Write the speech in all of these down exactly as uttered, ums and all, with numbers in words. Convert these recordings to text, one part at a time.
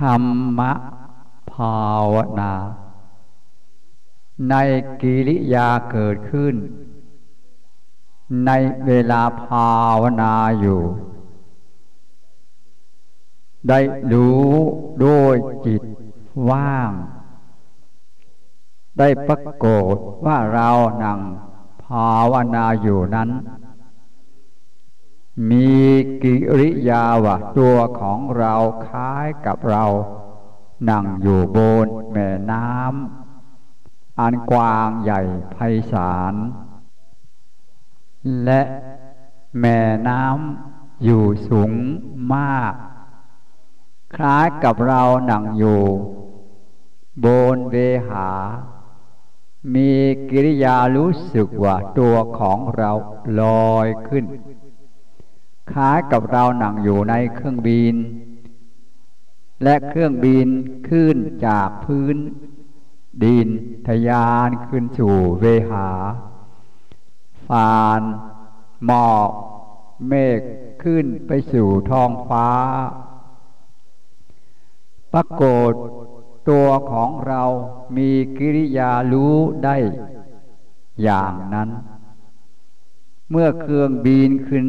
ธรรมภาวนาในกิริยาเกิดขึ้นในเวลาภาวนาอยู่ได้รู้ด้วยจิตว่างได้ปรากฏว่าเรานั่งภาวนาอยู่นั้นมีกิริยาวะตัวของเราคล้ายกับเรานั่งอยู่บนแม่น้ำอันกว้างใหญ่ไพศาลและแม่น้ำอยู่สูงมากคล้ายกับเรานั่งอยู่บนเวหามีกิริยารู้สึกว่าตัวของเราลอยขึ้นคล้ายกับเรานั่งอยู่ในเครื่องบินและเครื่องบินขึ้นจากพื้นดินทะยานขึ้นสู่เวหาผ่านหมอกเมฆขึ้นไปสู่ท้องฟ้าปรากฏตัวของเรามีกิริยารู้ได้อย่างนั้นเมื่อเครื่องบินขึ้น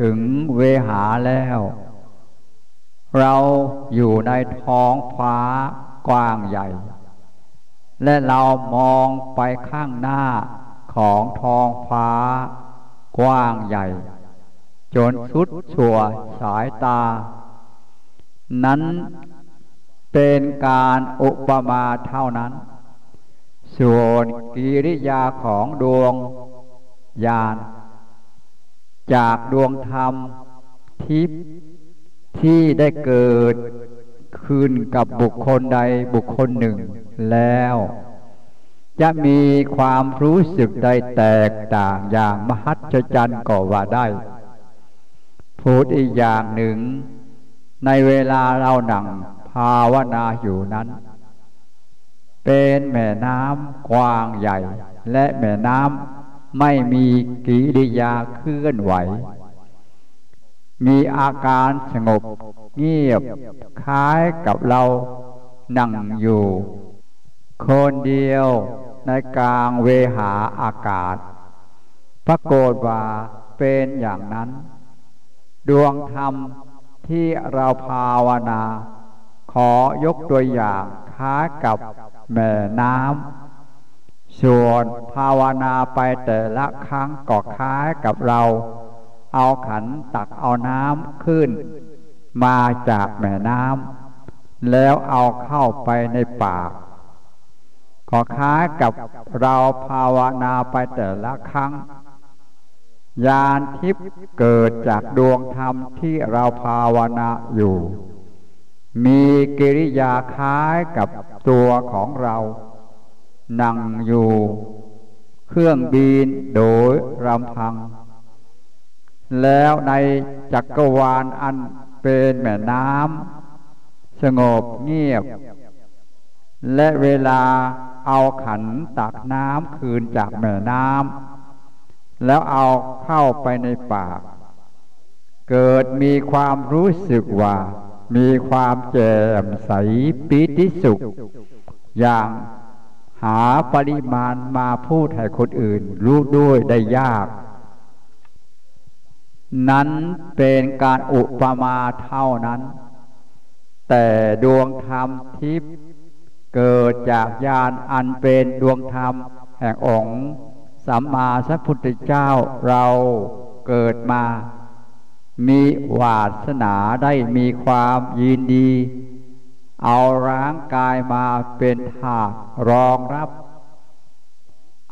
ถึงเวหาแล้วเราอยู่ในท้องฟ้ากว้างใหญ่และเรามองไปข้างหน้าของท้องฟ้ากว้างใหญ่จนสุดชั่วสายตานั้นเป็นการอุปมาเท่านั้นส่วนกิริยาของดวงญาณจากดวงธรรมทิพย์ที่ได้เกิดขึ้นกับบุคคลใดบุคคลหนึ่งแล้วจะมีความรู้สึกใดแตกต่างอย่างมหัศจรรย์ก็ว่าได้พูดอีกอย่างหนึ่งในเวลาเรานั่งภาวนาอยู่นั้นเป็นแม่น้ำกว้างใหญ่และแม่น้ำไม่มีกิริยาเคลื่อนไหวมีอาการสงบเงียบคล้ายกับเรานั่งอยู่คนเดียวในกลางเวหาอากาศปรากฏว่าเป็นอย่างนั้นดวงธรรมที่เราภาวนาขอยกตัวอย่างคล้ายกับแม่น้ำส่วนภาวนาไปแต่ละครั้งก็คล้ายกับเราเอาขันตักเอาน้ำขึ้นมาจากแม่น้ำแล้วเอาเข้าไปในปากก็คล้ายกับเราภาวนาไปแต่ละครั้งญาณทิพย์เกิดจากดวงธรรมที่เราภาวนาอยู่มีกิริยาคล้ายกับตัวของเรานั่งอยู่เครื่องบินโดยลำพังแล้วในจักรวาลอันเป็นแม่น้ำสงบเงียบและเวลาเอาขันตักน้ำคืนจากแม่น้ำแล้วเอาเข้าไปในปากเกิดมีความรู้สึกว่ามีความแจ่มใสปิติสุขอย่างหาปริมาณมาพูดให้คนอื่นรู้ด้วยได้ยากนั้นเป็นการอุปมาเท่านั้นแต่ดวงธรรมทิพย์เกิดจากญาณอันเป็นดวงธรรมแห่งองค์สัมมาสัพพุทธเจ้าเราเกิดมามีวาสนาได้มีความยินดีเอาร่างกายมาเป็นฐานรองรับ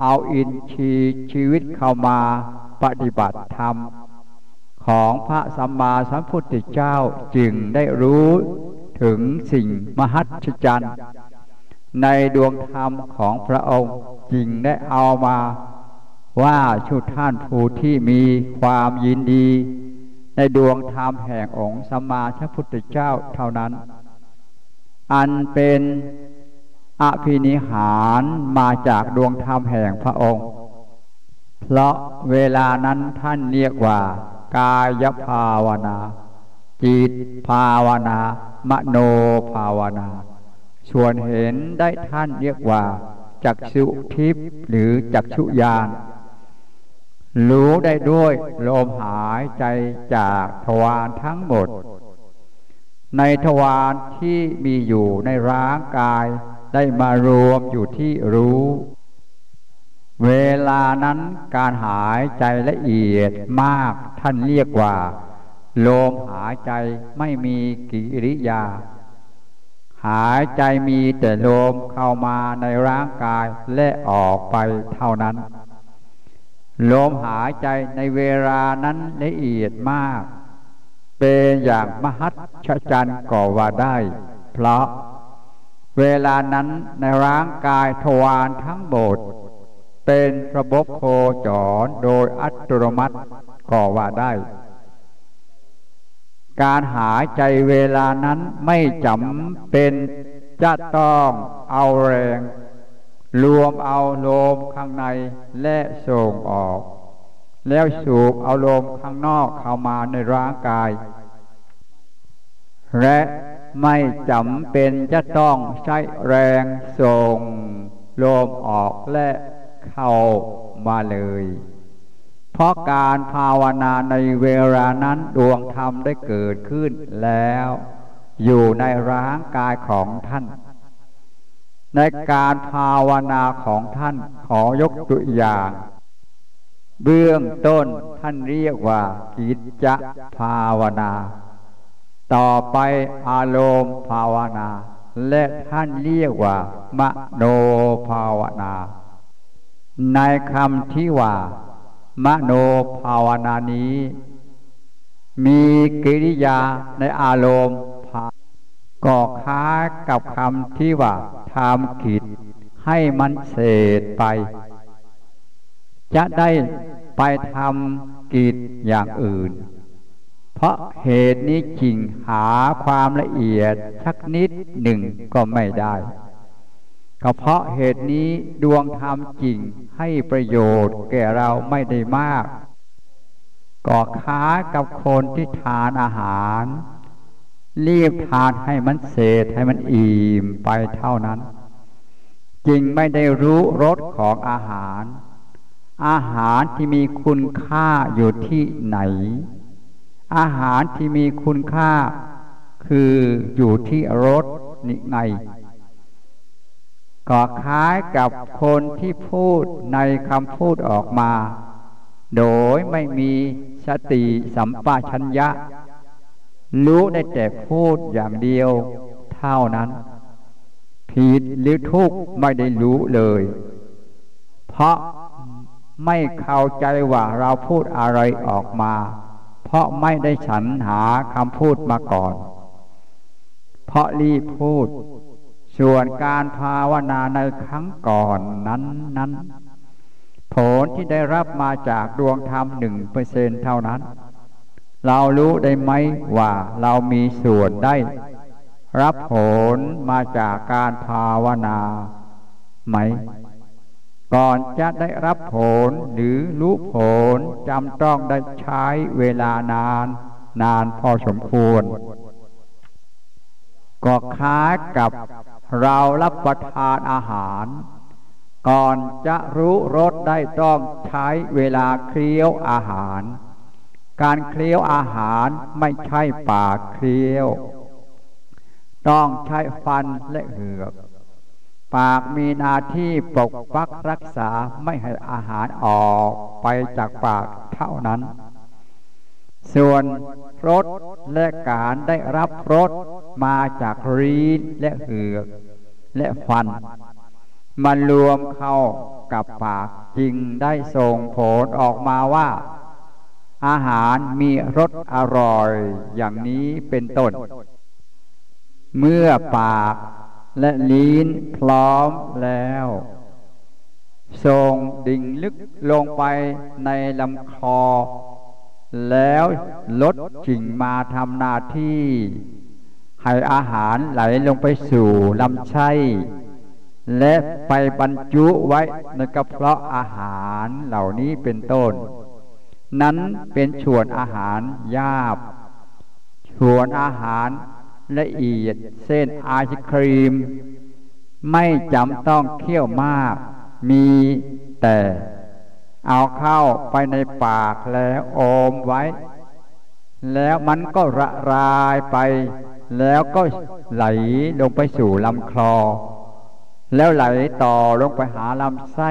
เอาอินทรีย์ชีวิตเข้ามาปฏิบัติธรรมของพระสัมมาสัมพุทธเจ้าจึงได้รู้ถึงสิ่งมหัศจรรย์ในดวงธรรมของพระองค์จึงได้เอามาว่าชุดท่านผู้ที่มีความยินดีในดวงธรรมแห่งองค์สัมมาสัพพุทธเจ้าเท่านั้นอันเป็นอภินิหารมาจากดวงธรรมแห่งพระองค์เพราะเวลานั้นท่านเรียกว่ากายภาวนา จิตภาวนามโนภาวนาส่วนเห็นได้ท่านเรียกว่าจักษุทิพย์หรือจักษุญาณรู้ได้ด้วยลมหายใจจากทวารทั้งหมดในทวารที่มีอยู่ในร่างกายได้มารวมอยู่ที่รู้เวลานั้นการหายใจละเอียดมากท่านเรียกว่าลมหายใจไม่มีกิริยาหายใจมีแต่ลมเข้ามาในร่างกายและออกไปเท่านั้นลมหายใจในเวลานั้นละเอียดมากเป็นอย่างมหัศจรรย์ก็ว่าได้เพราะเวลานั้นในร่างกายทวารทั้งหมดเป็นระบบโคจรโดยอัตโนมัติก็ว่าได้การหายใจเวลานั้นไม่จำเป็นจะต้องเอาแรงรวมเอาลมข้างในและส่งออกแล้วสูบเอาลมข้างนอกเข้ามาในร่างกายและไม่จำเป็นจะต้องใช้แรงส่งลมออกและเข้ามาเลยเพราะการภาวนาในเวลานั้นดวงธรรมได้เกิดขึ้นแล้วอยู่ในร่างกายของท่านในการภาวนาของท่านขอยกตัวอย่างเบื้องต้นท่านเรียกว่ากิจจภาวนาต่อไปอารมณ์ภาวนาและท่านเรียกว่ามโนภาวนาในคำที่ว่ามโนภาวนานี้มีกิริยาในอารมณ์ก็คล้ายกับคำที่ว่าทำกิจให้มันเสร็จไปจะได้ไปทำกิจอย่างอื่นเพราะเหตุนี้จริงหาความละเอียดสักนิดหนึ่งก็ไม่ได้ก็เพราะเหตุนี้ดวงธรรมจริงให้ประโยชน์แก่เราไม่ได้มากก็คล้ายกับคนที่ทานอาหารรีบทานให้มันเสร็จให้มันอิ่มไปเท่านั้นจริงไม่ได้รู้รสของอาหารอาหารที่มีคุณค่าอยู่ที่ไหนอาหารที่มีคุณค่าคืออยู่ที่รสนิไงก็คล้ายกับคนที่พูดในคำพูดออกมาโดยไม่มีสติสัมปชัญญะรู้ได้แต่พูดอย่างเดียวเท่านั้นผิดหรือถูกไม่ได้รู้เลยเพราะไม่เข้าใจว่าเราพูดอะไรออกมาเพราะไม่ได้สรรหาคำพูดมาก่อนเพราะรีบพูดส่วนการภาวนาในครั้งก่อนนั้นนั้นผลที่ได้รับมาจากดวงธรรม หนึ่งเปอร์เซ็นต์ เท่านั้นเรารู้ได้ไหมว่าเรามีส่วนได้รับผลมาจากการภาวนาไหมก่อนจะได้รับผลหรือรู้ผลจำต้องได้ใช้เวลานานนานพอสมควรก็คล้ายกับเรารับประทานอาหารก่อนจะรู้รสได้ต้องใช้เวลาเคี้ยวอาหารการเคี้ยวอาหารไม่ใช่ปากเคี้ยวต้องใช้ฟันและเหงือกปากมีหน้าที่ปกปักรักษาไม่ให้อาหารออกไปจากปากเท่านั้นส่วนรสและการได้รับรสมาจากลิ้นและเหงือกและฟันมันรวมเข้ากับปากจึงได้ส่งผลออกมาว่าอาหารมีรสอร่อยอย่างนี้เป็นต้นเมื่อปากและลิ้นพร้อมแล้วส่งดิ่งลึกลงไปในลำคอแล้วรสจึงมาทำหน้าที่ให้อาหารไหลลงไปสู่ลำไส้และไปบรรจุไว้ในกระเพาะอาหารเหล่านี้เป็นต้นนั้นเป็นส่วนอาหารหยาบ ส่วนอาหารละเอียดเส้นไอศครีมไม่จำต้องเคี่ยวมากมีแต่เอาเข้าไปในปากแล้วอมไว้แล้วมันก็ระลายไปแล้วก็ไหลลงไปสู่ลำคลอแล้วไหลต่อลงไปหาลำไส้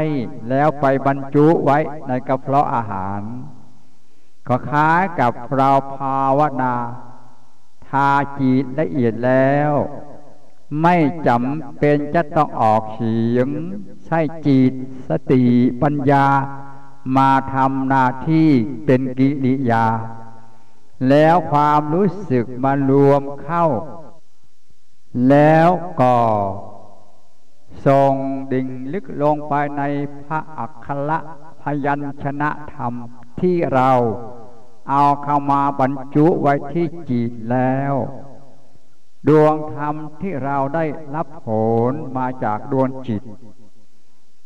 แล้วไปบรรจุไว้ในกระเพาะอาหารก็คล้ายกับเราภาวนาทาจิตละเอียดแล้วไม่จำเป็นจะต้องออกเสียงใช้จิตสติปัญญามาทำหน้าที่เป็นกิริยาแล้วความรู้สึกมารวมเข้าแล้วก็ทรงดิ่งลึกลงไปในพระอัคระพยัญชนะธรรมที่เราเอาเข้ามาบรรจุไว้ที่จิตแล้วดวงธรรมที่เราได้รับผลมาจากดวงจิต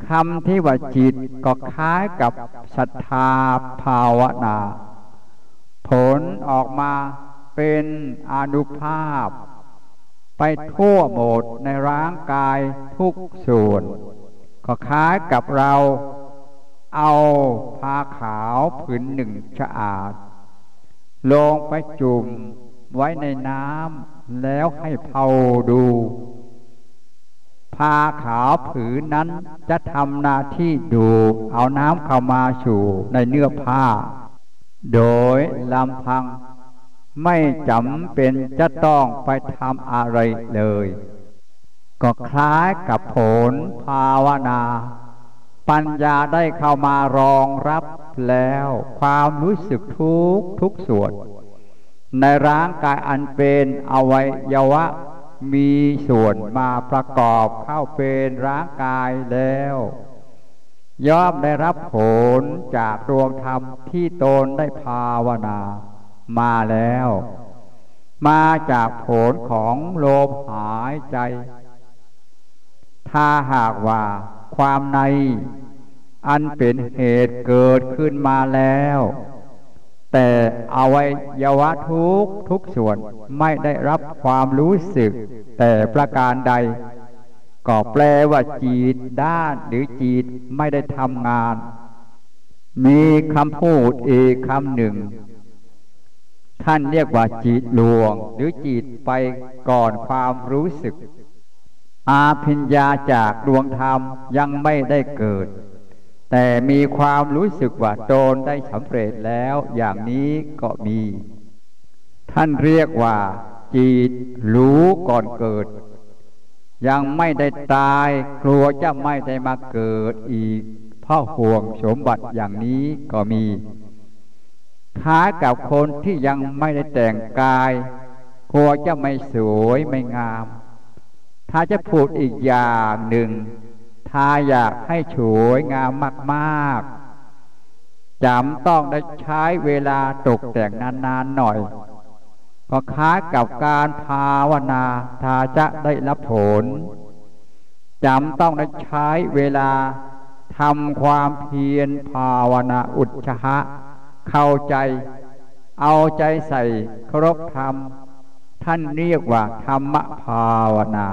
คำที่ว่าจิตก็คล้ายกับศรัทธาภาวนาผลออกมาเป็นอนุภาพไปทั่วหมดในร่างกายทุกส่วนก็คล้ายกับเราเอาผ้าขาวผืนหนึ่งสะอาดลงไปจุ่มไว้ในน้ำแล้วให้เผาดูผ้าขาวผืนนั้นจะทำหน้าที่ดูดเอาน้ำเข้ามาสู่ในเนื้อผ้าโดยลำพังไม่จำเป็นจะต้องไปทำอะไรเลยก็คล้ายกับผลภาวนาปัญญาได้เข้ามารองรับแล้วความรู้สึกทุกทุกส่วนในร่างกายอันเป็นอวัยวะมีส่วนมาประกอบเข้าเป็นร่างกายแล้วย่อมได้รับผลจากดวงธรรมที่ตนได้ภาวนามาแล้วมาจากผลของลมหายใจถ้าหากว่าความในอันเป็นเหตุเกิดขึ้นมาแล้วแต่อวัยวะทุกทุกส่วนไม่ได้รับความรู้สึกแต่ประการใดก็แปลว่าจิตด้านหรือจิตไม่ได้ทำงานมีคำพูดอีกคำหนึ่งท่านเรียกว่าจิตลวงหรือจิตไปก่อนความรู้สึกอาภิญญาจากดวงธรรมยังไม่ได้เกิดแต่มีความรู้สึกว่าตนได้สำเร็จแล้วอย่างนี้ก็มีท่านเรียกว่าจิตรู้ก่อนเกิดยังไม่ได้ตายกลัวจะไม่ได้มาเกิดอีกเพราะห่วงสมบัติอย่างนี้ก็มีคล้ายกับคนที่ยังไม่ได้แต่งกายกลัวจะไม่สวยไม่งามถ้าจะพูดอีกอย่างหนึ่งถ้าอยากให้สวยงามมากๆจำต้องได้ใช้เวลาตกแต่งนานๆหน่อยก็คล้ายกับการภาวนาถ้าจะได้รับผลจำต้องได้ใช้เวลาทำความเพียรภาวนาอุจฉะเข้าใจเอาใจใส่เคารพธรรมท่านเรียกว่าธรรมภาวนา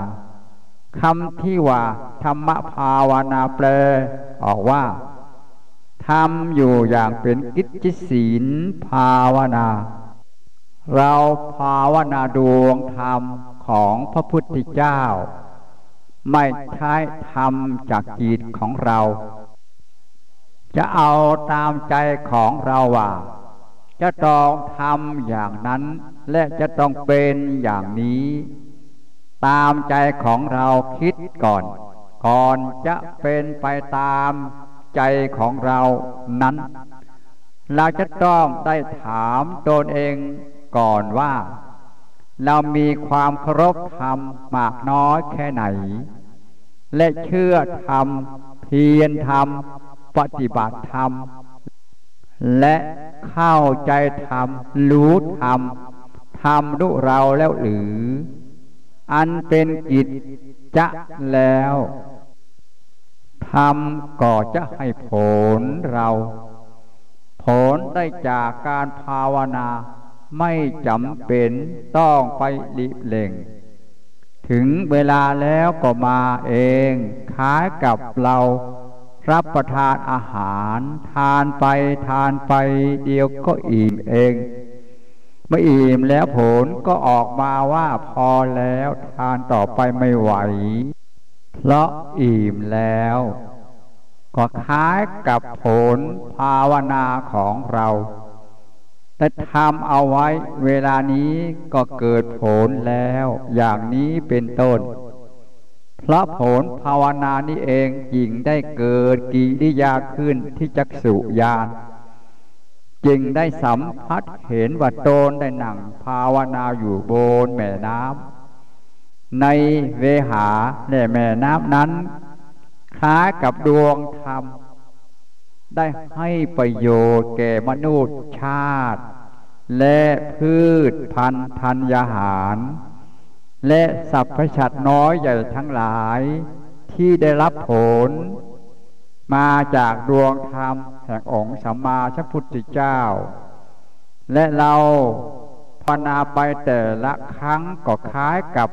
คำที่ว่าธรรมภาวนาแปลออกว่าทำอยู่อย่างเป็นกิจจศีลภาวนาเราภาวนาดวงธรรมของพระพุทธเจ้าไม่ใช่ธรรมจากจิตของเราจะเอาตามใจของเราว่าจะต้องทำอย่างนั้นและจะต้องเป็นอย่างนี้ตามใจของเราคิดก่อนก่อนจะเป็นไปตามใจของเรานั้นเราจะต้องได้ถามตนเองก่อนว่าเรามีความเคารพธรรมมากน้อยแค่ไหนและเชื่อธรรมเพียรธรรมปฏิบัติธรรมและเข้าใจธรรมรู้ธรรมธรรมรู้เราแล้วหรืออันเป็นกิจจะแล้วธรรมก็จะให้ผลเราผลได้จากการภาวนา ไม่จำเป็นต้องไปรีบเร่งถึงเวลาแล้วก็มาเองคล้ายกับเรารับประทานอาหารทานไปทานไปเดียวก็อิ่มเองเมื่ออิ่มแล้วผลก็ออกมาว่าพอแล้วทานต่อไปไม่ไหวเพราะอิ่มแล้วก็คล้ายกับผลภาวนาของเราแต่ทำเอาไว้เวลานี้ก็เกิดผลแล้วอย่างนี้เป็นต้นเพราะผลภาวนานี้เองจึงได้เกิดกิริยาขึ้นที่จักษุญาณจึงได้สัมผัสเห็นว่าตนได้นั่งภาวนาอยู่บนแม่น้ำในเวหาในแม่น้ำนั้นคล้ายกับดวงธรรมได้ให้ประโยชน์แก่มนุษย์ชาติและพืชพันธุ์ธัญหารและสรรพสัตว์น้อยใหญ่ทั้งหลายที่ได้รับผลมาจากดวงธรรมแห่งองค์สัมมาสัมพุทธเจ้าและเราภาวนาไปแต่ละครั้งก็คล้ายกับ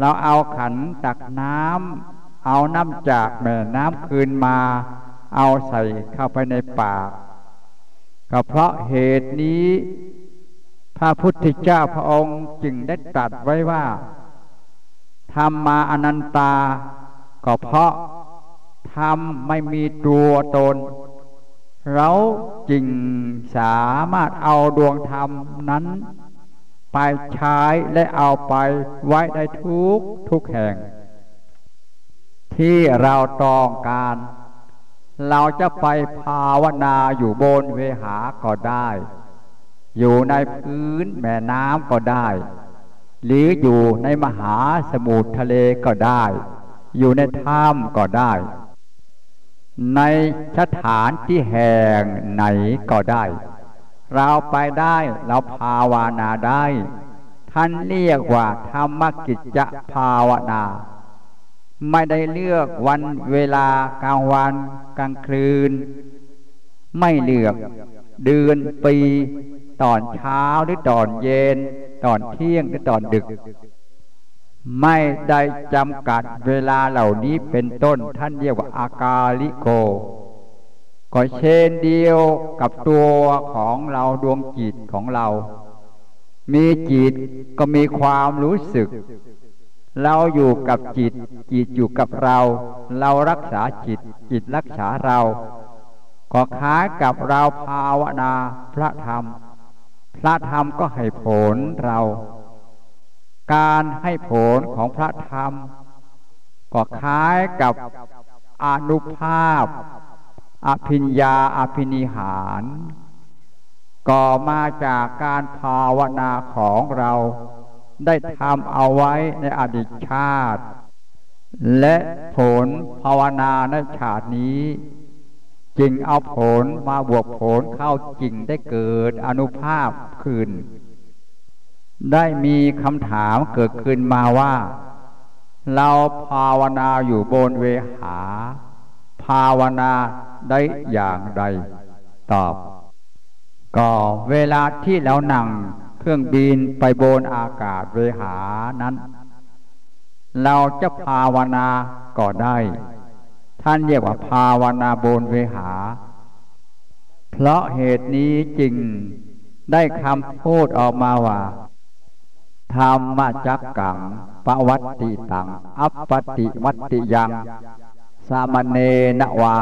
เราเอาขันตักน้ำเอาน้ำจากแม่น้ำคืนมาเอาใส่เข้าไปในปากก็เพราะเหตุนี้พระพุทธเจ้าพระองค์จึงได้ตรัสไว้ว่าธรรมาอนันตาก็เพราะธรรมไม่มีตัวตนเราจึงสามารถเอาดวงธรรมนั้นไปใช้และเอาไปไว้ได้ทุกทุกแห่งที่เราต้องการเราจะไปภาวนาอยู่บนเวหาก็ได้อยู่ในพื้นแม่น้ำก็ได้หรืออยู่ในมหาสมุทรทะเลก็ได้อยู่ในถ้ำก็ได้ในสถานที่แห่งไหนก็ได้เราไปได้เราภาวนาได้ท่านเรียกว่าธรรมกิจจภาวนาไม่ได้เลือกวันเวลากลางวันกลางคืนไม่เลือกเดือนปีตอนเช้าหรือตอนเย็นตอนเที่ยงหรือตอนดึกไม่ได้จำกัดเวลาเหล่านี้เป็นต้นท่านเรียกว่าอากาลิโกก็เช่นเดียวกับตัวของเราดวงจิตของเรามีจิตก็มีความรู้สึกเราอยู่กับจิตจิตอยู่กับเราเรารักษาจิตจิตรักษาเราก็คล้ายกับเราภาวนาพระธรรมพระธรรมก็ให้ผลเราการให้ผลของพระธรรมก็คล้ายกับอนุภาพอภิญญาอภินิหารก็มาจากการภาวนาของเราได้ทำเอาไว้ในอดีตชาติและผลภาวนาในชาตินี้จึงเอาผลมาบวกผลเข้าจึงได้เกิดอนุภาพขึ้นได้มีคำถามเกิดขึ้นมาว่าเราภาวนาอยู่บนเวหาภาวนาได้อย่างใดตอบก็เวลาที่เรานั่งเครื่องบินไปบนอากาศเวหานั้นเราจะภาวนาก็ได้ท่านเรียกว่าภาวนาบนเวหาเพราะเหตุนี้จึงได้คำพูดออกมาว่าธรรมจักกังปวัตติตังอัปปติวัตติยังสามเณรวา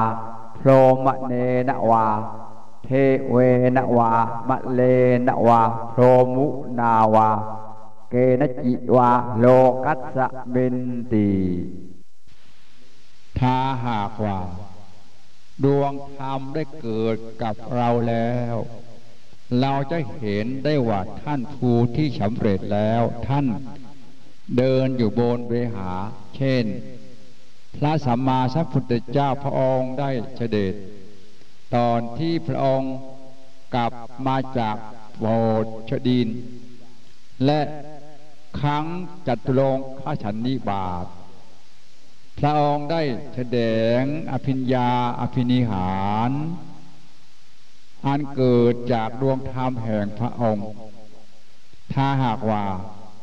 โพรมเณรวาเทเวนวามะเลนวาโพรมุนาวาเกณจิวาโลกัสสะเบนติถ้าหากว่าดวงธรรมได้เกิดกับเราแล้วเราจะเห็นได้ว่าท่านครูที่สำเร็จแล้วท่านเดินอยู่บนเวหาเช่นพระสัมมาสัมพุทธเจ้าพระองค์ได้เสด็จตอนที่พระองค์กลับมาจากโบชดินและครั้งจัตุรงคสันนิบาตพระองค์ได้แสดงอภิญญาอภินิหาร อันเกิดจากดวงธรรมแห่งพระองค์ถ้าหากว่า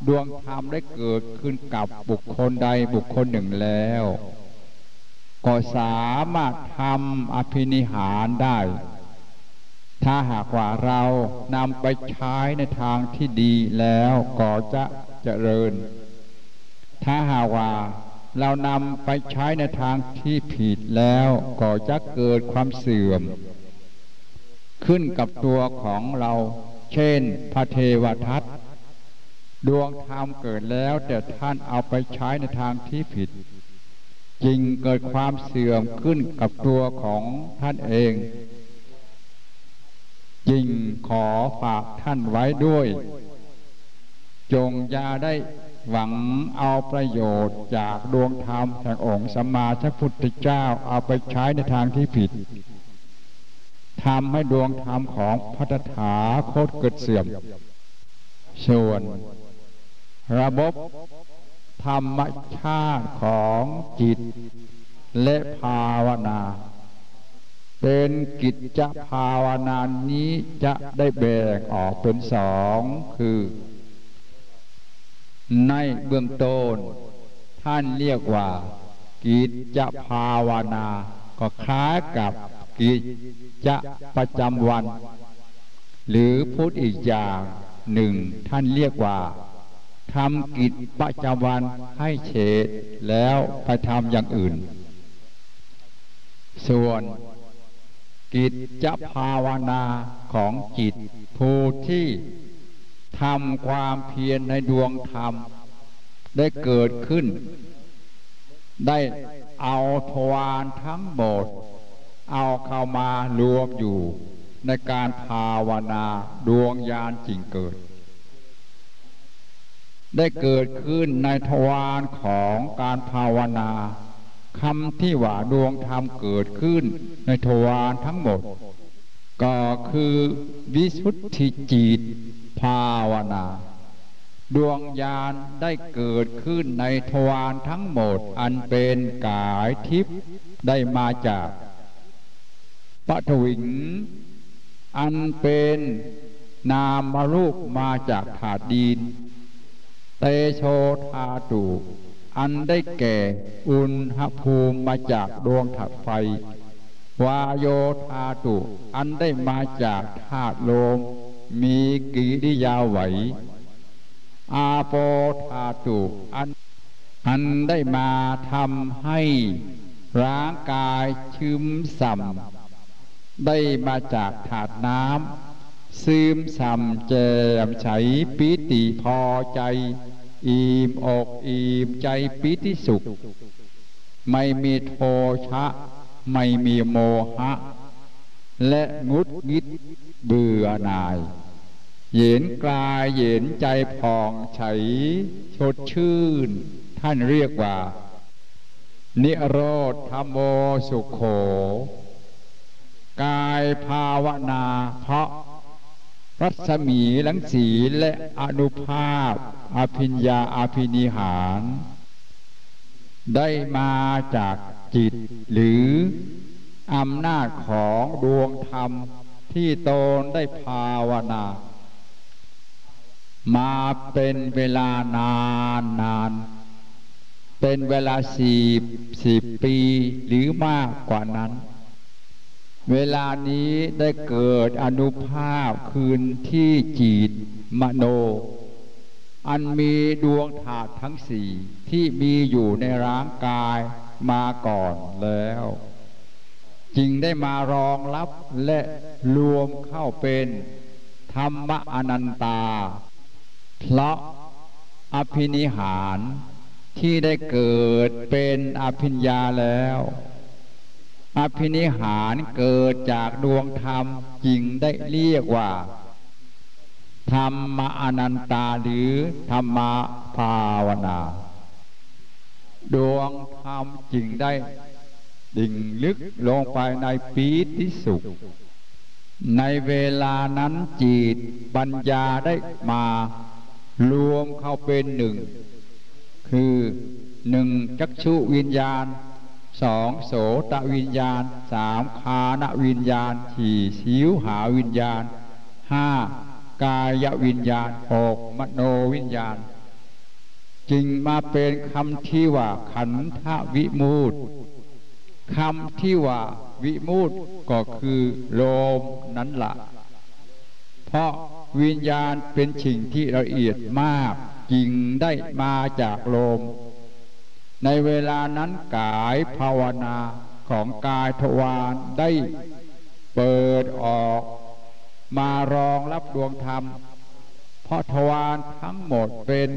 ดวงธรรมได้เกิดขึ้นกับบุคคลใดบุคคลหนึ่งแล้วก็สามารถทำอภินิหารได้ถ้าหากว่าเรานำไปใช้ในทางที่ดีแล้วก็จะเจริญถ้าหากว่าเรานำไปใช้ในทางที่ผิดแล้วก็จะเกิดความเสื่อมขึ้นกับตัวของเราเช่นพระเทวทัตดวงธรรมเกิดแล้วแต่ท่านเอาไปใช้ในทางที่ผิดจึงเกิดความเสื่อมขึ้นกับตัวของท่านเองจึงขอฝากท่านไว้ด้วยจงอย่าได้หวังเอาประโยชน์จากดวงธรรมแห่งองค์สัมมาสัมพุทธเจ้าเอาไปใช้ในทางที่ผิดทำให้ดวงธรรมของพระตถาคตเกิดเสื่อมส่วนระบบธรรมชาติของจิตและภาวนาเป็นกิจจะภาวนานี้จะได้แบ่งออกเป็นสองคือในเบื้องต้นท่านเรียกว่ากิจจะภาวนาก็คล้ายกับกิจจะประจำวันหรือพูดอีกอย่างหนึ่งท่านเรียกว่าทำกิจประจำวันให้เฉดแล้วไปทำอย่างอื่นส่วนกิจจะภาวนาของจิตผู้ที่ทำความเพียรในดวงธรรมได้เกิดขึ้นได้เอาทวารทั้งหมดเอาเข้ามารวมอยู่ในการภาวนาดวงญาณจึงเกิดได้เกิดขึ้นในทวารของการภาวนาคำที่ว่าดวงธรรมเกิดขึ้นในทวารทั้งหมดก็คือวิสุทธิจิตภาวนาดวงญาณได้เกิดขึ้นในทวารทั้งหมดอันเป็นกายทิพย์ได้มาจากปฐวิงอันเป็นนามรูปมาจากธาตุดินเตโชธาตุอันได้แก่อุณหภูมิมาจากดวงธาตุไฟวาโยธาตุอันได้มาจากธาตุลมมีกิริยาไหวอาโปธาตุอันอันได้มาทำให้ร่างกายชื้มส่ำได้มาจากธาตุน้ำซึมส่ำแจ่มใสปิติพอใจอิ่มอกอิ่มใจปิติสุขไม่มีโทชะไม่มีโมหะและงุดงิดเบื่อหน่ายเย็นกายเย็นใจผ่องใสสดชื่นท่านเรียกว่านิโรธธรรมโอสุขโขกายภาวนาเพราะรัศมีรังสีและอนุภาพอภิญญาอภินิหารได้มาจากจิตหรืออำนาจของดวงธรรมที่ตนได้ภาวนามาเป็นเวลานานนานเป็นเวลาสิบสิบปีหรือมากกว่านั้นเวลานี้ได้เกิดอนุภาพคืนที่จิตมโนอันมีดวงธาตุทั้งสี่ที่มีอยู่ในร่างกายมาก่อนแล้วจึงได้มารองรับและรวมเข้าเป็นธรรมอนันตาเพราะอภินิหารที่ได้เกิดเป็นอภิญญาแล้วอภินิหารเกิดจากดวงธรรมจึงได้เรียกว่าธรรมอนันตาหรือธรรมภาวนาดวงธรรมจึงได้ดิ่งลึกลงไปในปีติสุขในเวลานั้นจิตปัญญาได้มารวมเข้าเป็นหนึ่งคือหนึ่งจักษุวิญญาณ สองโสตวิญญาณสามคานวิญญาณสี่สิวหาวิญญาณห้ากายวิญญาณหกมโนวิญญาณจึงมาเป็นคำที่ว่าขันธวิมูตติคำที่ว่าวิมูตติก็คือลมนั้นละเพราะวิญญาณเป็นสิ่งที่ละเอียดมากจึงได้มาจากลมในเวลานั้นกายภาวนาของกายทวารได้เปิดออกมารองรับดวงธรรมเพราะทวารทั้งหมดเป็น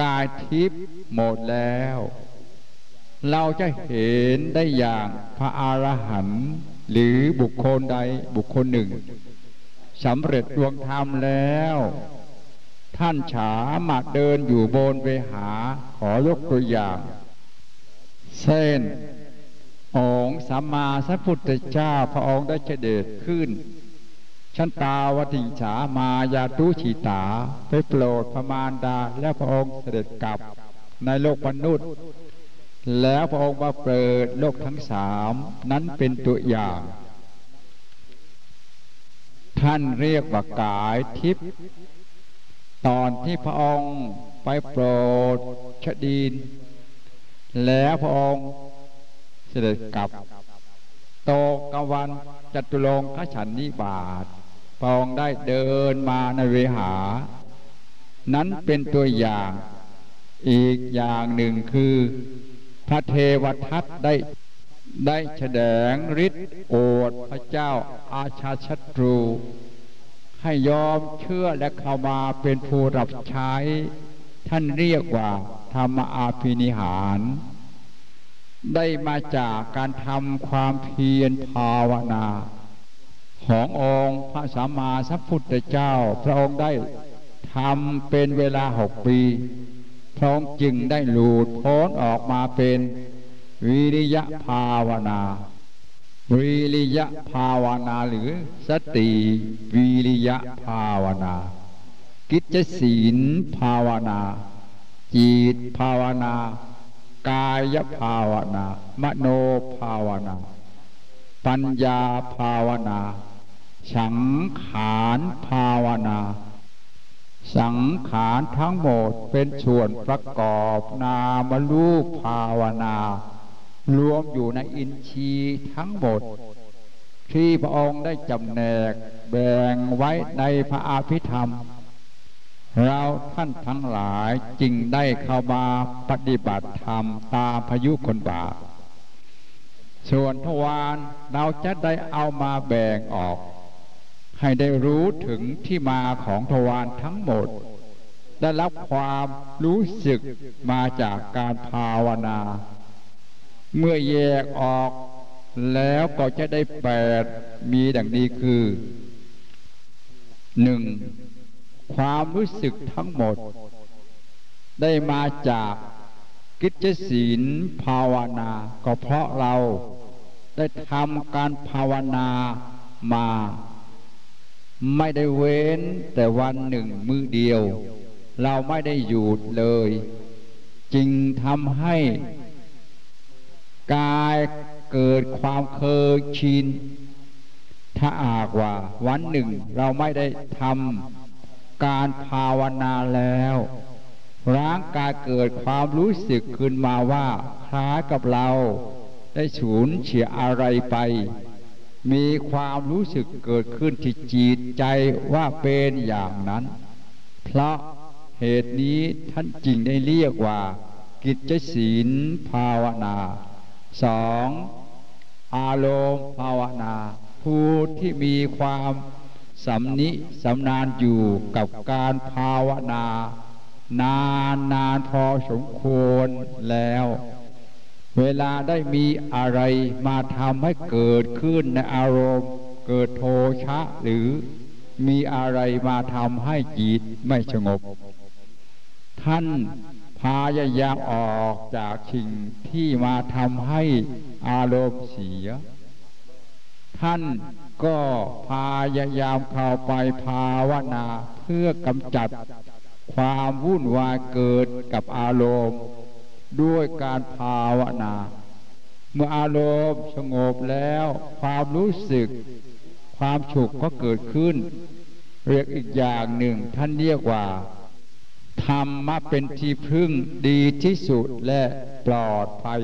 กายทิพย์หมดแล้วเราจะเห็นได้อย่างพระอรหันต์หรือบุคคลใดบุคคลหนึ่งสำเร็จดวงธรรมแล้วท่านฉามาเดินอยู่บนเวหาขอยกตัวอย่างเส้นองค์สัมมาสัพพุทธเจ้าพระองค์ได้เสด็จขึ้นชั้นตาวติฉามายาตุชิตาไปโปรดพระมารดาและพระองค์เสด็จกลับในโลกมนุษย์แล้วพระองค์มาเปิดโลกทั้งสามนั้นเป็นตัวอย่างท่านเรียกว่ากายทิพย์ตอนที่พระองค์ไปโปรดชดีนแล้วพระองค์เสด็จกลับตกกลางวันจตุรงคฉันนิบาตพระองค์ได้เดินมาในเวหานั้นเป็นตัวอย่างอีกอย่างหนึ่งคือพระเทวทัตได้ได้แสดงฤทธิ์โอษฐ์พระเจ้าอาชาศัตรูให้ยอมเชื่อและเข้ามาเป็นผู้รับใช้ท่านเรียกว่าธรรมอาภินิหารได้มาจากการทำความเพียรภาวนาขององค์พระสัมมาสัพพุทธเจ้าพระองค์ได้ทำเป็นเวลาหกปีพระองค์จึงได้หลุดพ้นออกมาเป็นวิริยภาวนาวิริยภาวนาหรือสติวิริยภาวนากิจจศีลภาวนาจิตภาวนากายภาวนามโนภาวนาปัญญาภาวนาสังขารภาวนาสังขารทั้งหมดเป็นส่วนประกอบนามรูปภาวนารวมอยู่ในอินทรีย์ทั้งหมดที่พระองค์ได้จำแนกแบ่งไว้ในพระอภิธรรมเราท่านทั้งหลายจึงได้เข้ามาปฏิบัติธรรมตามพยุคนบาปส่วนทวารเราจะได้เอามาแบ่งออกให้ได้รู้ถึงที่มาของทวารทั้งหมดได้รับความรู้สึกมาจากการภาวนาเมื่อแยกออกแล้วก็จะได้แปดมีดังนี้คือหนึ่งความรู้สึกทั้งหมดได้มาจากกิจจศีลภาวนาก็เพราะเราได้ทำการภาวนามาไม่ได้เว้นแต่วันหนึ่งมื้อเดียวเราไม่ได้หยุดเลยจึงทำให้กายเกิดความเคยชินถ้าหากว่าวันหนึ่งเราไม่ได้ทำการภาวนาแล้วร่างกายเกิดความรู้สึกขึ้นมาว่าคล้ายกับเราได้สูญเสียอะไรไปมีความรู้สึกเกิดขึ้นที่จิตใจว่าเป็นอย่างนั้นเพราะเหตุนี้ท่านจึงได้เรียกว่ากิจจศีลภาวนาสองอารมณ์ภาวนาผู้ที่มีความสำนิสำนานอยู่กับการภาวนานานนานพอสมควรแล้วเวลาได้มีอะไรมาทำให้เกิดขึ้นในอารมณ์เกิดโทชะหรือมีอะไรมาทำให้จิตไม่สงบท่านพยายามออกจากสิ่งที่มาทำให้อารมณ์เสียท่านก็พยายามเข้าไปภาวนาเพื่อกำจัดความวุ่นวายเกิดกับอารมณ์ด้วยการภาวนา เมื่ออารมณ์สงบแล้วความรู้สึกความสุขก็เกิดขึ้นเรียกอีกอย่างหนึ่งท่านเรียกว่าธรรมะเป็นที่พึ่งดีที่สุดและปลอดภัย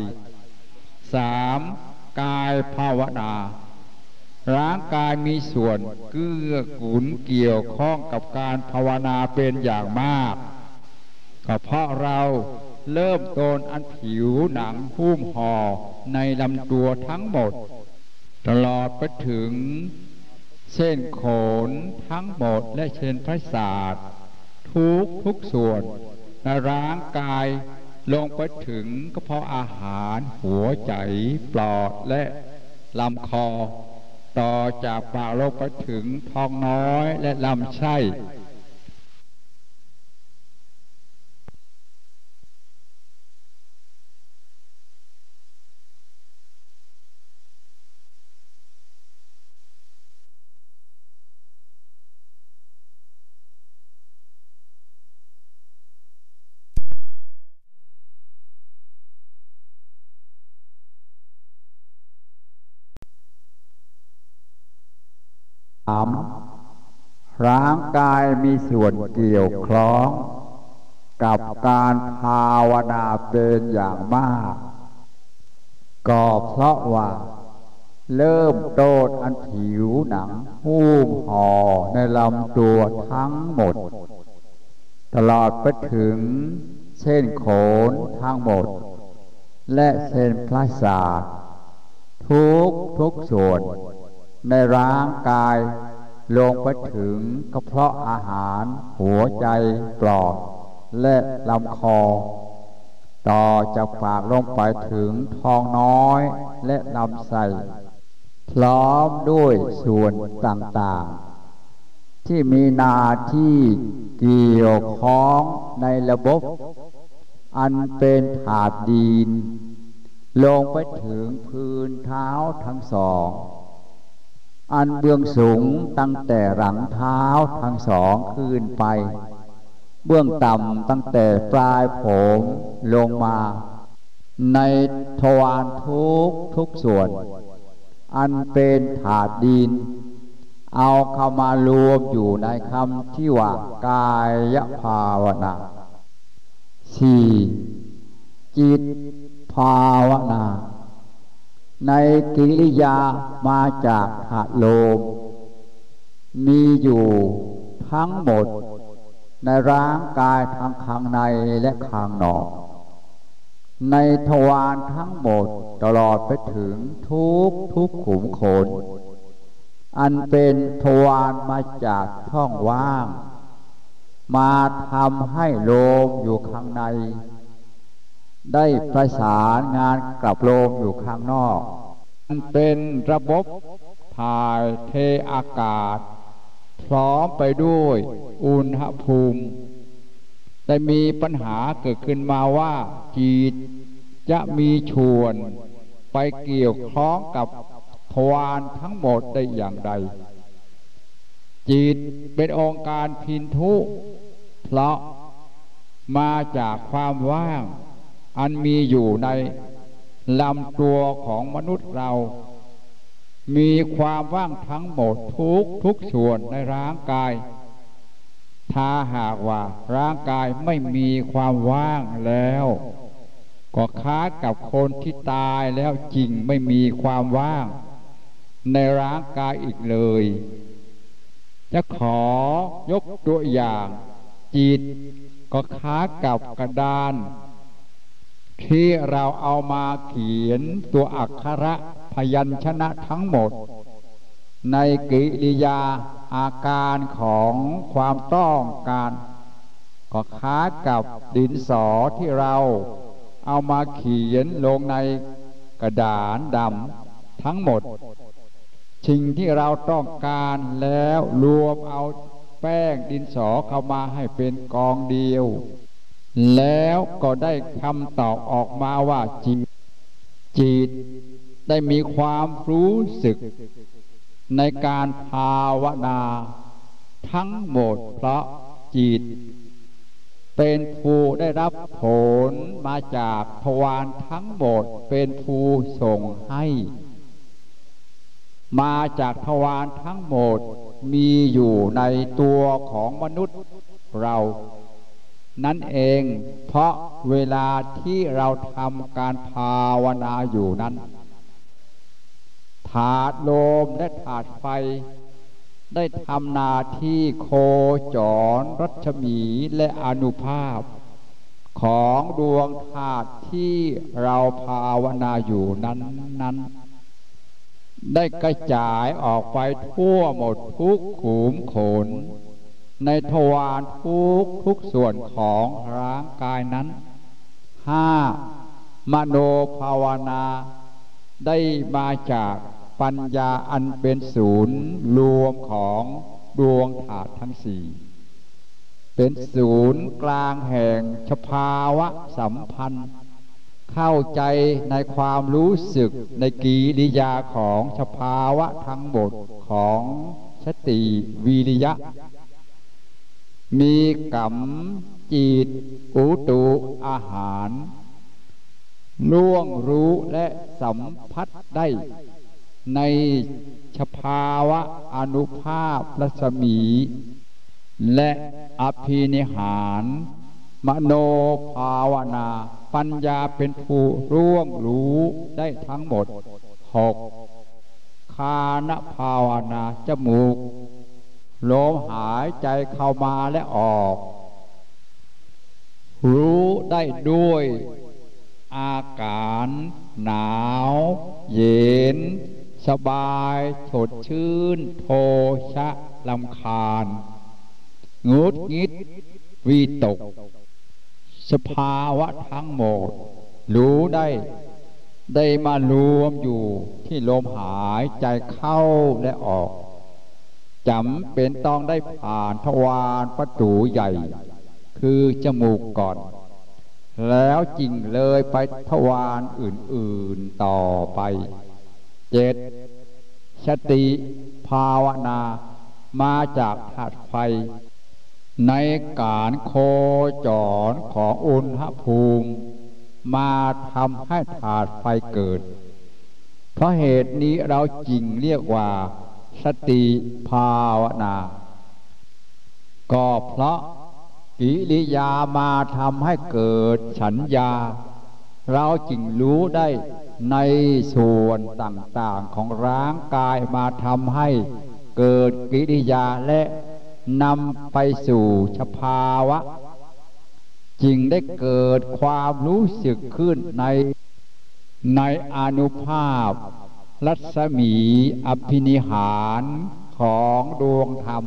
สาม. กายภาวนาร่างกายมีส่วนเกื้อกูลเกี่ยวข้องกับการภาวนาเป็นอย่างมากก็เพราะเราเริ่มต้นอันผิวหนังหุ้มห่อในลำตัวทั้งหมดตลอดไปถึงเส้นขนทั้งหมดและเส้นประสาททุกทุกส่วนในร่างกายลงไปถึงกระเพาะอาหารหัวใจปอดและลำคอต่อจากปากลงไปถึงท้องน้อยและลำไส้ร่างกายมีส่วนเกี่ยวข้องกับการภาวนาเป็นอย่างมากก็เพราะว่าเริ่มต้นอันผิวหนังหุ้มห่อในลำตัวทั้งหมดตลอดไปถึงเส้นขนทั้งหมดและเส้นประสาททุกทุกส่วนในร่างกายลงไปถึงกระเพาะอาหารหัวใจปอดและลำคอต่อจากปากลงไปถึงท้องน้อยและลำไส้พร้อมด้วยส่วนต่างๆที่มีหน้าที่เกี่ยวข้องในระบบอันเป็นถาดดินลงไปถึงพื้นเท้าทั้งสองอันเบื้องสูงตั้งแต่หลังเท้าทั้งสองขึ้นไปเบื้องต่ำตั้งแต่ปลายผมลงมาในทวารทุกทุกส่วนอันเป็นถาดดินเอาเข้ามารวมอยู่ในคำที่ว่ากายภาวนา สี่. จิตภาวนาในกิริยามาจากธาตุลมมีอยู่ทั้งหมดในร่างกายทั้งข้างในและข้างนอกในทวารทั้งหมดตลอดไปถึงทุกทุกขุมขนอันเป็นทวารมาจากช่องว่างมาทำให้ลมอยู่ข้างในได้ประสานงานกับลมอยู่ข้างนอกมันเป็นระบบถ่ายเทอากาศพร้อมไปด้วยอุณหภูมิแต่มีปัญหาเกิดขึ้นมาว่าจิตจะมีชวนไปเกี่ยวข้องกับทวารทั้งหมดได้อย่างใดจิตเป็นองค์การพินทุเพราะมาจากความว่างอันมีอยู่ในลำตัวของมนุษย์เรามีความว่างทั้งหมดทุกทุกส่วนในร่างกายถ้าหากว่าร่างกายไม่มีความว่างแล้วก็คล้ายกับคนที่ตายแล้วจริงไม่มีความว่างในร่างกายอีกเลยจะขอยกตัวอย่างจิตก็คล้ายกับกระดานที่เราเอามาเขียนตัวอักขระพยัญชนะทั้งหมดในกิริยาอาการของความต้องการก็คล้ายกับดินสอที่เราเอามาเขียนลงในกระดานดำทั้งหมดสิ่งที่เราต้องการแล้วรวมเอาแป้งดินสอเข้ามาให้เป็นกองเดียวแล้วก็ได้คำตอบออกมาว่าจิตจิตได้มีความรู้สึกในการภาวนาทั้งหมดเพราะจิต เป็นภูได้รับผลมาจากทวารทั้งหมดเป็นภูส่งให้มาจากทวารทั้งหมดมีอยู่ในตัวของมนุษย์เรานั่นเองเพราะเวลาที่เราทำการภาวนาอยู่นั้นธาตุลมและธาตุไฟได้ทำหน้าที่โคจรรัศมีและอานุภาพของดวงธาตุที่เราภาวนาอยู่นั้นนั้นได้กระจายออกไปทั่วหมดทุกขุมขนในทวารทุกทุกส่วนของร่างกายนั้น ห้า. มโนภาวนาได้มาจากปัญญาอันเป็นศูนย์รวมของดวงธาตุทั้งสี่เป็นศูนย์กลางแห่งสภาวะสัมพันธ์เข้าใจในความรู้สึกในกิริยาของสภาวะทั้งหมดของสติวิริยะมีกัมจิตอุตุอาหารล่วงรู้และสัมผัสได้ในสภาวะอานุภาพรัศมีและอภินิหารมโนภาวนาปัญญาเป็นผู้ร่วมรู้ได้ทั้งหมด หก. คานภาวนาจมูกลมหายใจเข้ามาและออกรู้ได้ด้วยอาการหนาวเย็นสบายสดชื่นโทสะรำคาญหงุดหงิดวิตกสภาวะทั้งหมดรู้ได้ได้มารวมอยู่ที่ลมหายใจเข้าและออกจำเป็นต้องได้ผ่านทวารประตูใหญ่คือจมูกก่อนแล้วจึงเลยไปทวารอื่นๆต่อไป เจ็ด. สติภาวนามาจากธาตุไฟในการโคจรของอุณหภูมิมาทำให้ธาตุไฟเกิดเพราะเหตุนี้เราจึงเรียกว่าสติภาวนาก็เพราะกิริยามาทำให้เกิดสัญญาเราจึงรู้ได้ในส่วนต่างๆของร่างกายมาทำให้เกิดกิริยาและนำไปสู่สภาวะจึงได้เกิดความรู้สึกขึ้นในในอานุภาพรัศมีอภินิหารของดวงธรรม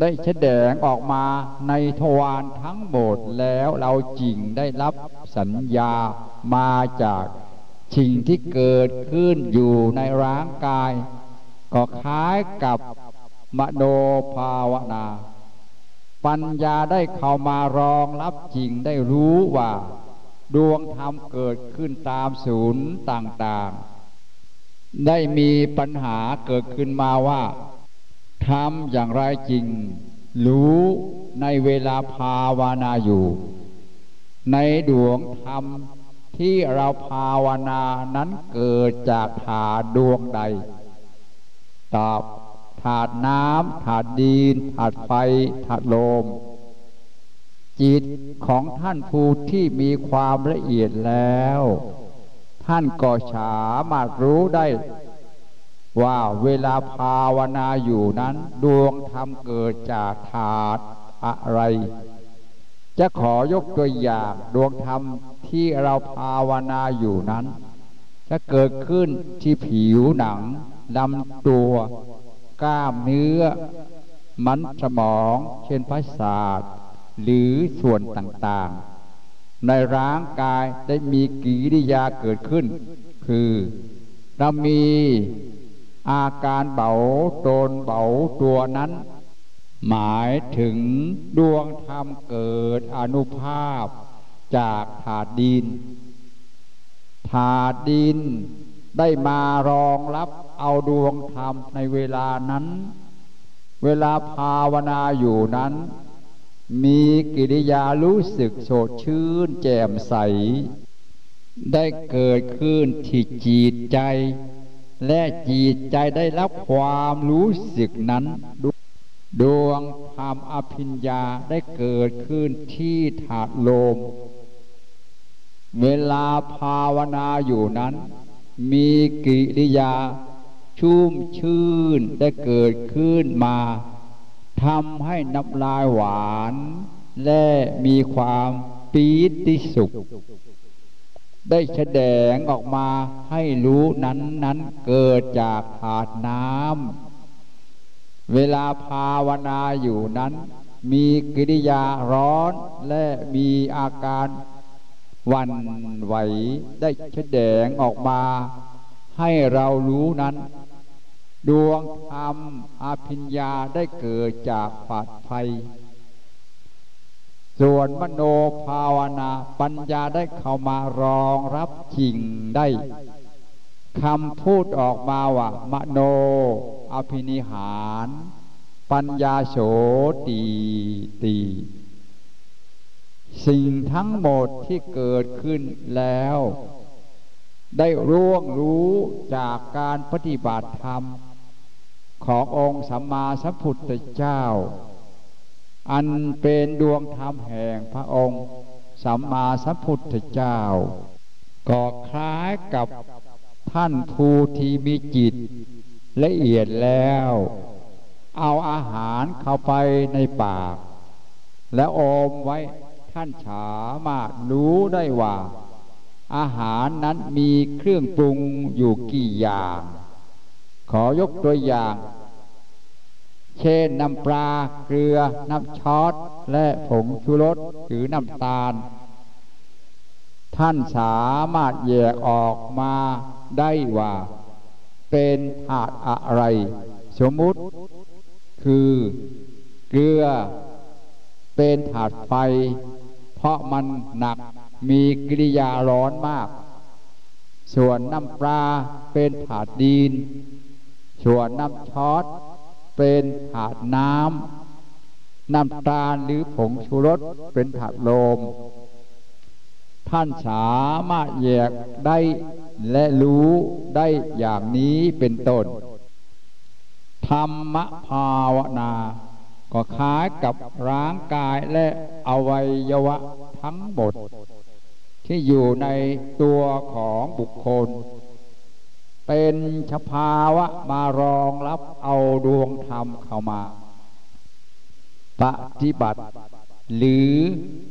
ได้แสดงออกมาในทวารทั้งหมดแล้วเราจึงได้รับสัญญามาจากสิ่งที่เกิดขึ้นอยู่ในร่างกายก็คล้ายกับมโนภาวนาปัญญาได้เข้ามารองรับจึงได้รู้ว่าดวงธรรมเกิดขึ้นตามศูนย์ต่างๆได้มีปัญหาเกิดขึ้นมาว่าทำอย่างไรจริงรู้ในเวลาภาวนาอยู่ในดวงธรรมที่เราภาวนานั้นเกิดจากธาตุดวงใดตอบธาตุน้ำธาตุดินธาตุไฟธาตุลมจิตของท่านผู้ที่มีความละเอียดแล้วท่านก็สามารถรู้ได้ว่าเวลาภาวนาอยู่นั้นดวงธรรมเกิดจากธาตุอะไรจะขอยกตัวอย่างดวงธรรมที่เราภาวนาอยู่นั้นจะเกิดขึ้นที่ผิวหนังลำตัวกล้ามเนื้อมันสมองเช่นประสาทหรือส่วนต่างๆในร่างกายได้มีกิริยาเกิดขึ้นคือเรามีอาการเบาตนเบาตัวนั้นหมายถึงดวงธรรมเกิดอนุภาพจากธาตุดินธาตุดินได้มารองรับเอาดวงธรรมในเวลานั้นเวลาภาวนาอยู่นั้น มีกิริยารู้สึกสดชื่นแจ่มใสได้เกิดขึ้นที่จิตใจและจิตใจได้รับความรู้สึกนั้นดวงธรรมอภิญญาได้เกิดขึ้นที่ธาตุลมเวลาภาวนาอยู่นั้นมีกิริยาชุ่มชื่นได้เกิดขึ้นมาทำให้น้ำลายหวานและมีความปีติสุขได้แสดงออกมาให้รู้นั้นนั้นเกิดจากธาตุน้ำเวลาภาวนาอยู่นั้นมีกิริยาร้อนและมีอาการหวั่นไหวได้แสดงออกมาให้เรารู้นั้นดวงธรรมอภิญญาได้เกิดจากปัจจัยส่วนมโนภาวนาปัญญาได้เข้ามารองรับจริงได้คำพูดออกมาว่ามโนอภินิหารปัญญาโสติติสิ่งทั้งหมดที่เกิดขึ้นแล้วได้ร่วงรู้จากการปฏิบัติธรรมขององค์สัมมาสัมพุทธเจ้าอันเป็นดวงธรรมแห่งพระองค์สัมมาสัมพุทธเจ้าก็คล้ายกับท่านผู้ที่มีจิตละเอียดแล้วเอาอาหารเข้าไปในปากแล้วอมไว้ท่านสามารถรู้ได้ว่าอาหารนั้นมีเครื่องปรุงอยู่กี่อย่างขอยกตัวอย่างเช่นน้ำปลาเกลือน้ำช็อตและผงชูรสหรือน้ำตาลท่านสามารถแยกออกมาได้ว่าเป็นธาตุอะไรสมมุติคือเกลือเป็นธาตุไฟเพราะมันหนักมีกิริยาร้อนมากส่วนน้ำปลาเป็นธาตุดินส่วนน้ำช็อตเป็นธาตุน้ำน้ำตาลหรือผงชูรสเป็นธาตุลมท่านสามารถแยกได้และรู้ได้อย่างนี้เป็นต้นธรรมภาวนาก็คล้ายกับร่างกายและอวัยวะทั้งหมดที่อยู่ในตัวของบุคคลเป็นสภาวะมารองรับเอาดวงธรรมเข้ามาปฏิบัติหรือ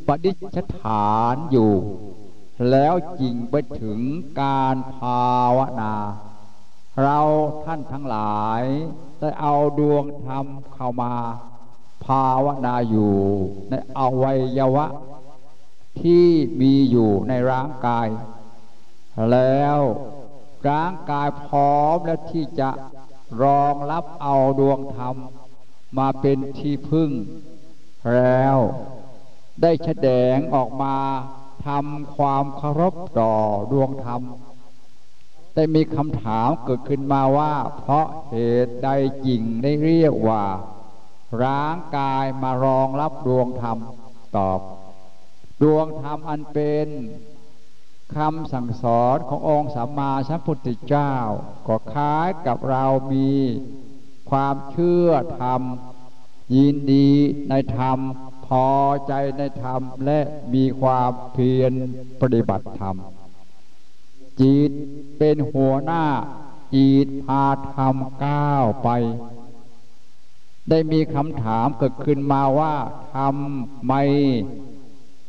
ปฏิสถานอยู่แล้วจึงไปถึงการภาวนาเราท่านทั้งหลายได้เอาดวงธรรมเข้ามาภาวนาอยู่ในอวัยวะที่มีอยู่ในร่างกายแล้วร่างกายพร้อมและที่จะรองรับเอาดวงธรรมมาเป็นที่พึ่งแล้วได้แสดงออกมาทำความเคารพต่อดวงธรรมได้มีคำถามเกิดขึ้นมาว่าเพราะเหตุใดจึงได้เรียกว่าร่างกายมารองรับดวงธรรมตอบดวงธรรมอันเป็นคำสั่งสอนขององค์สัมมาสัมพุทธเจ้าก็คล้ายกับเรามีความเชื่อธรรมยินดีในธรรมพอใจในธรรมและมีความเพียรปฏิบัติธรรมจิตเป็นหัวหน้าจิตพาธรรมก้าวไปได้มีคำถามเกิดขึ้นมาว่าทำไม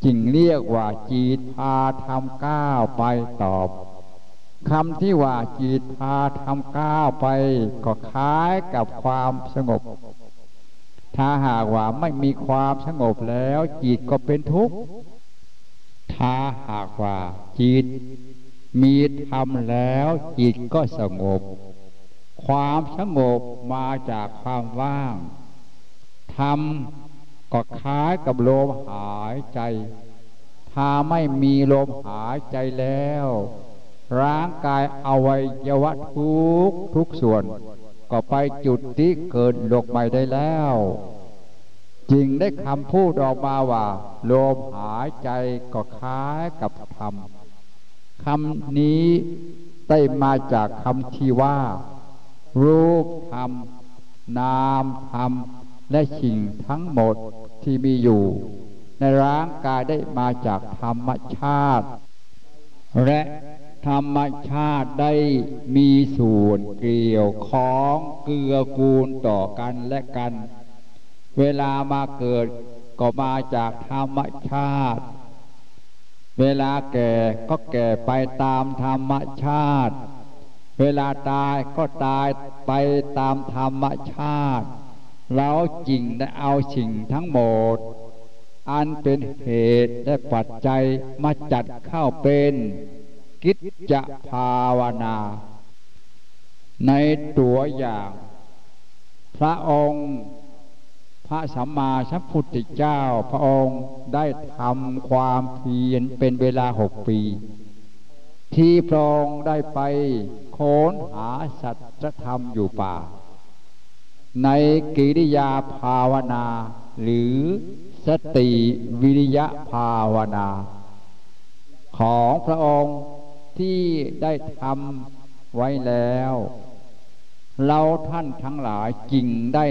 จึงเรียกว่าจิตพาธรรมก้าวไปตอบคำที่ว่าจิตพาธรรมก้าวไปก็คล้ายกับความสงบถ้าหากว่าไม่มีความสงบแล้วจิตก็เป็นทุกข์ถ้าหากว่าจิตมีธรรมแล้วจิตก็สงบความสงบมาจากความว่างธรรมก็คล้ายกับลมหายใจถ้าไม่มีลมหายใจแล้วร่างกายอวัยวะทุกทุกส่วนก็ไปจุดที่เกิดโรคใหม่ได้แล้ว จึงได้คำพูดออกมาว่าลมหายใจก็คล้ายกับธรรมคำนี้ได้มาจากคำที่ว่ารูปธรรมนามธรรมและสิ่งทั้งหมดที่มีอยู่ในร่างกายได้มาจากธรรมชาติและธรรมชาติได้มีส่วนเกี่ยวข้องเกื้อกูลต่อกันและกันเวลามาเกิดก็มาจากธรรมชาติเวลาแก่ก็แก่ไปตามธรรมชาติเวลาตายก็ตายไปตามธรรมชาติแล้วจึงได้เอาสิ่งทั้งหมดอันเป็นเหตุและปัจจัยมาจัดเข้าเป็นกิจจภาวนาในตัวอย่างพระองค์พระสัมมาสัมพุทธเจ้าพระองค์ได้ทำความเพียรเป็นเวลาหกปีที่พระองค์ได้ไปค้นหาสัจธรรมอยู่ป่าในกิริยาภาวนาหรือสติวิริยภาวนาของพระองค์ที่ได้ทำไว้แล้วเราท่านทั้งหลายจึงได้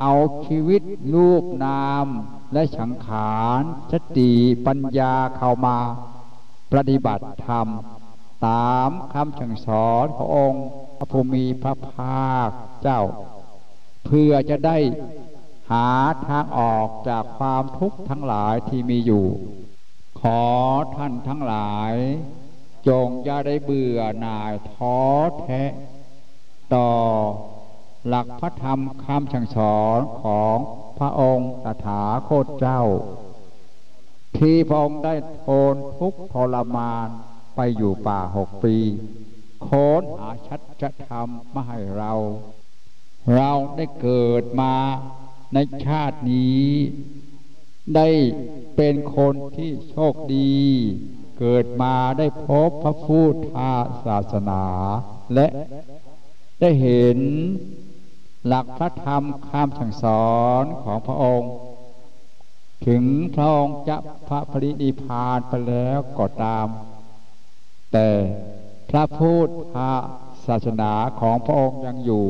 เอาชีวิตรูปนามและสังขารสติปัญญาเข้ามาปฏิบัติธรรมตามคำสั่งสอนขององค์พระภูมิพระภาคเจ้าเพื่อจะได้หาทางออกจากความทุกข์ทั้งหลายที่มีอยู่ขอท่านทั้งหลายจงอย่าได้เบื่อหน่ายท้อแท้ต่อหลักพระธรรมคำสั่งสอนของพระองค์ตถาคตเจ้าที่พระองค์ได้ทนทุกข์ทรมานไปอยู่ป่าหกปีค้นหาชัดจะทำมาให้เราเราได้เกิดมาในชาตินี้ได้เป็นคนที่โชคดีเกิดมาได้พบพระพุทธศาสนาและได้เห็นหลักพระธรรมคำสั่งสอนของพระองค์ถึงพระองค์จะพระปรินิพพานไปแล้วก็ตามแต่พระพุทธศาสนาของพระองค์ยังอยู่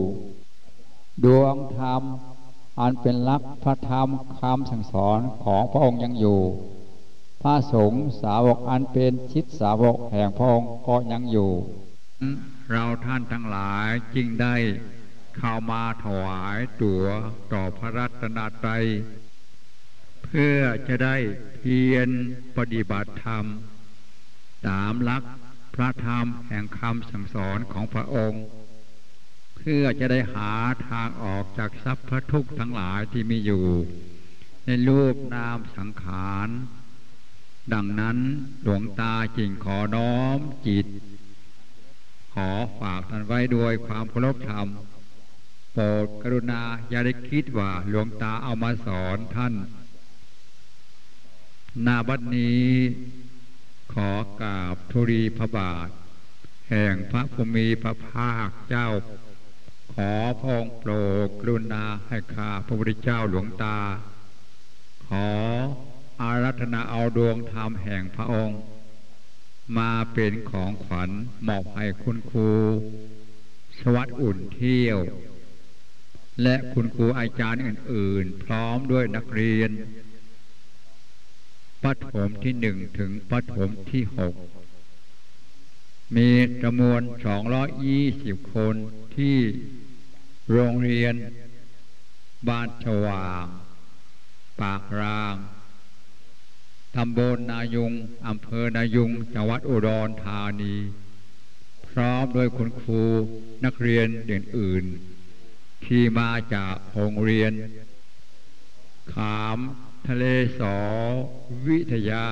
ดวงธรรมอันเป็นหลักพระธรรมคำสั่งสอนของพระองค์ยังอยู่พระสงฆ์สาวกอันเป็นชิดสาวกแห่งพระองค์ก็ยังอยู่เราท่านทั้งหลายจึงได้เข้ามาถวายตัวต่อพระรัตนตรัยเพื่อจะได้เพียรปฏิบัติธรรมตามหลักพระธรรมแห่งคำสั่งสอนของพระองค์เพื่อจะได้หาทางออกจากทรัพย์พระทุกข์ทั้งหลายที่มีอยู่ในรูปนามสังขารดังนั้นหลวงตาจึงขอน้อมจิตขอฝากท่านไว้ด้วยความเคารพธรรมโปรดกรุณาอย่าได้คิดว่าหลวงตาเอามาสอนท่านณ บัดนี้ขอกราบธุลีพระบาทแห่งพระภูมิพระภาคเจ้าขอพระองค์โปรดกรุณาให้ข้าพระพุทธเจ้าหลวงตาขออาราธนาเอาดวงธรรมแห่งพระองค์มาเป็นของขวัญมอบให้คุณครูสวัสดิ์อุ่นเที่ยวและคุณครูอาจารย์อื่นๆพร้อมด้วยนักเรียนประถมที่หนึ่งถึงประถมที่หกมีจำนวนสองร้อยยี่สิบคนที่โรงเรียนบ้านฉวางปากรางตำบลนายุงอำเภอนายุงจังหวัดอุดรธานีพร้อมด้วยคุณครูนักเรียนอื่นๆที่มาจากโรงเรียนขามทะเลสอวิทยา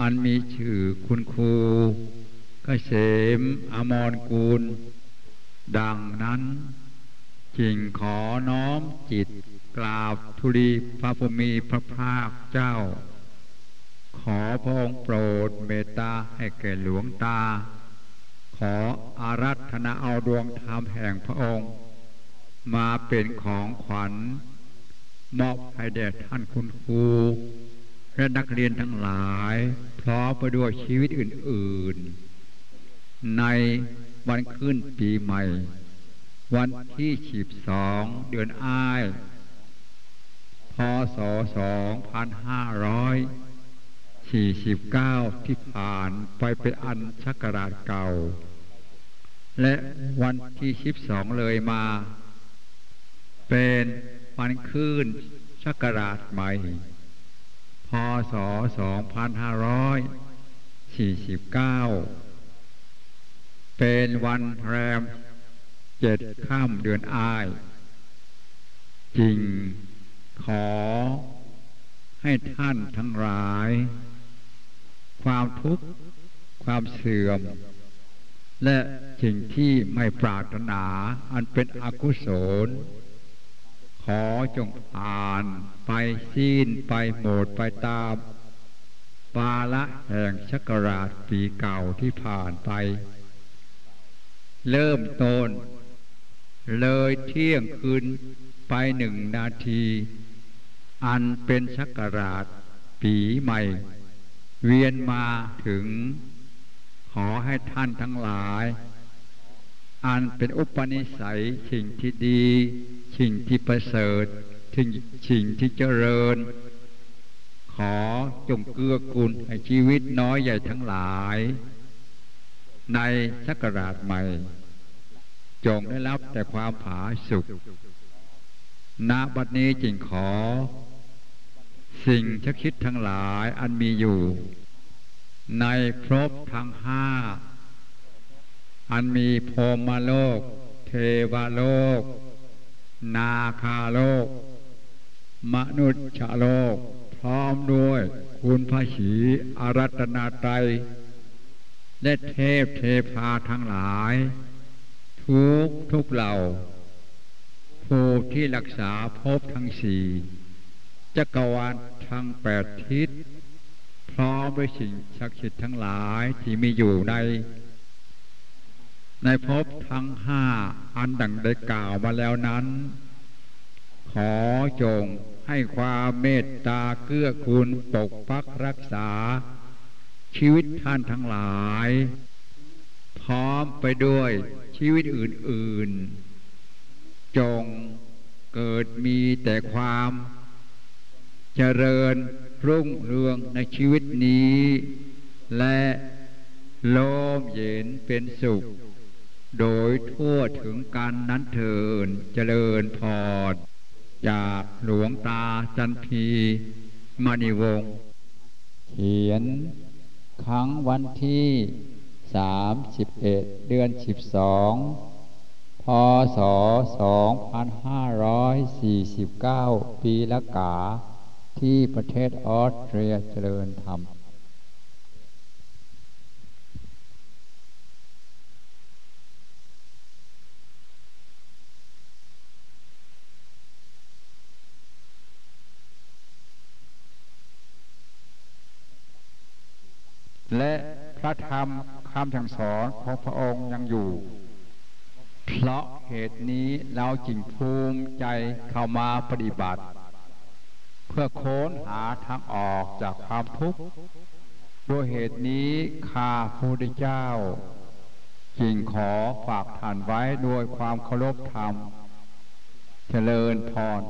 อันมีชื่อคุณครูเกษมอมรกูลดังนั้นจึงขอน้อมจิตกราบธุลีพระภูมิพระภาคเจ้าขอพระองค์โปรดเมตตาให้แก่หลวงตาขออาราธนาเอาดวงธรรมแห่งพระองค์ มาเป็นของขวัญมอบให้แด่ท่านคุณครูและนักเรียนทั้งหลายพร้อมไปด้วยชีวิตอื่นๆในวันขึ้นปีใหม่วันที่สิบสองเดือนอ้ายพ.ศ.สองพันห้าร้อยสี่สิบเก้าที่ผ่านไปเป็นอันศักราชเก่าและวันที่สิบสองเลยมาเป็นวันขึ้นศักราชใหม่พ.ศ.สองพันห้าร้อยสี่สิบเก้าเป็นวันแรมเจ็ดค่ำเดือนอ้ายจริงขอให้ท่านทั้งหลายความทุกข์ความเสื่อมและสิ่งที่ไม่ปรารถนาอันเป็นอกุศลขอจงผ่านไปสิ้นไปหมดไปตามวาระแห่งศักราชปีเก่าที่ผ่านไปเริ่มต้นเลยเที่ยงคืนไปหนึ่งนาทีอันเป็นศักราชปีใหม่เวียนมาถึงขอให้ท่านทั้งหลายอันเป็นอุปนิสัยสิ่งที่ดีสิ่งที่ประเสริฐสิ่งที่เจริญขอจงเกื้อกูลให้ชีวิตน้อยใหญ่ทั้งหลายในศักราชใหม่จงได้รับแต่ความผาสุกณ บัดนี้จึงขอสิ่งที่คิดทั้งหลายอันมีอยู่ในภพทั้งห้าอันมีพรหมโลกเทวโลกนาคาโลกมนุษย์โลกพร้อมด้วยคุณพระศรีอรัตนตรัยและเทพเทพาทั้งหลายทุกทุกเหล่าผู้ที่รักษาภพทั้งสี่จักรวาลทั้งแปดทิศพร้อมด้วยสิ่งศักดิ์สิทธิ์ทั้งหลายที่มีอยู่ในในภพทั้งห้าอันดังได้กล่าวมาแล้วนั้นขอจงให้ความเมตตาเกื้อกูลปกปักรักษาชีวิตท่านทั้งหลายพร้อมไปด้วยชีวิตอื่นๆจงเกิดมีแต่ความเจริญรุ่งเรืองในชีวิตนี้และโลมเย็นเป็นสุขโดยทั่วถึงการนั้นเถิดเจริญพรจากหลวงตาจันพีมณีวงศ์เขียนครั้งวันที่สามสิบเอ็ดเดือนสิบสองพ.ศ.สองพันห้าร้อยสี่สิบเก้าปีละกาที่ประเทศออสเตรียเจริญธรรมและพระธรรมคำสั่งสอนของพระองค์ยังอยู่เพราะเหตุนี้เราจึงภูมิใจเข้ามาปฏิบัติเพื่อค้นหาทางออกจากความทุกข์ด้วยเหตุนี้ข้าพระพุทธเจ้าจึงขอฝากท่านไว้ด้วยความเคารพธรรมเจริญพร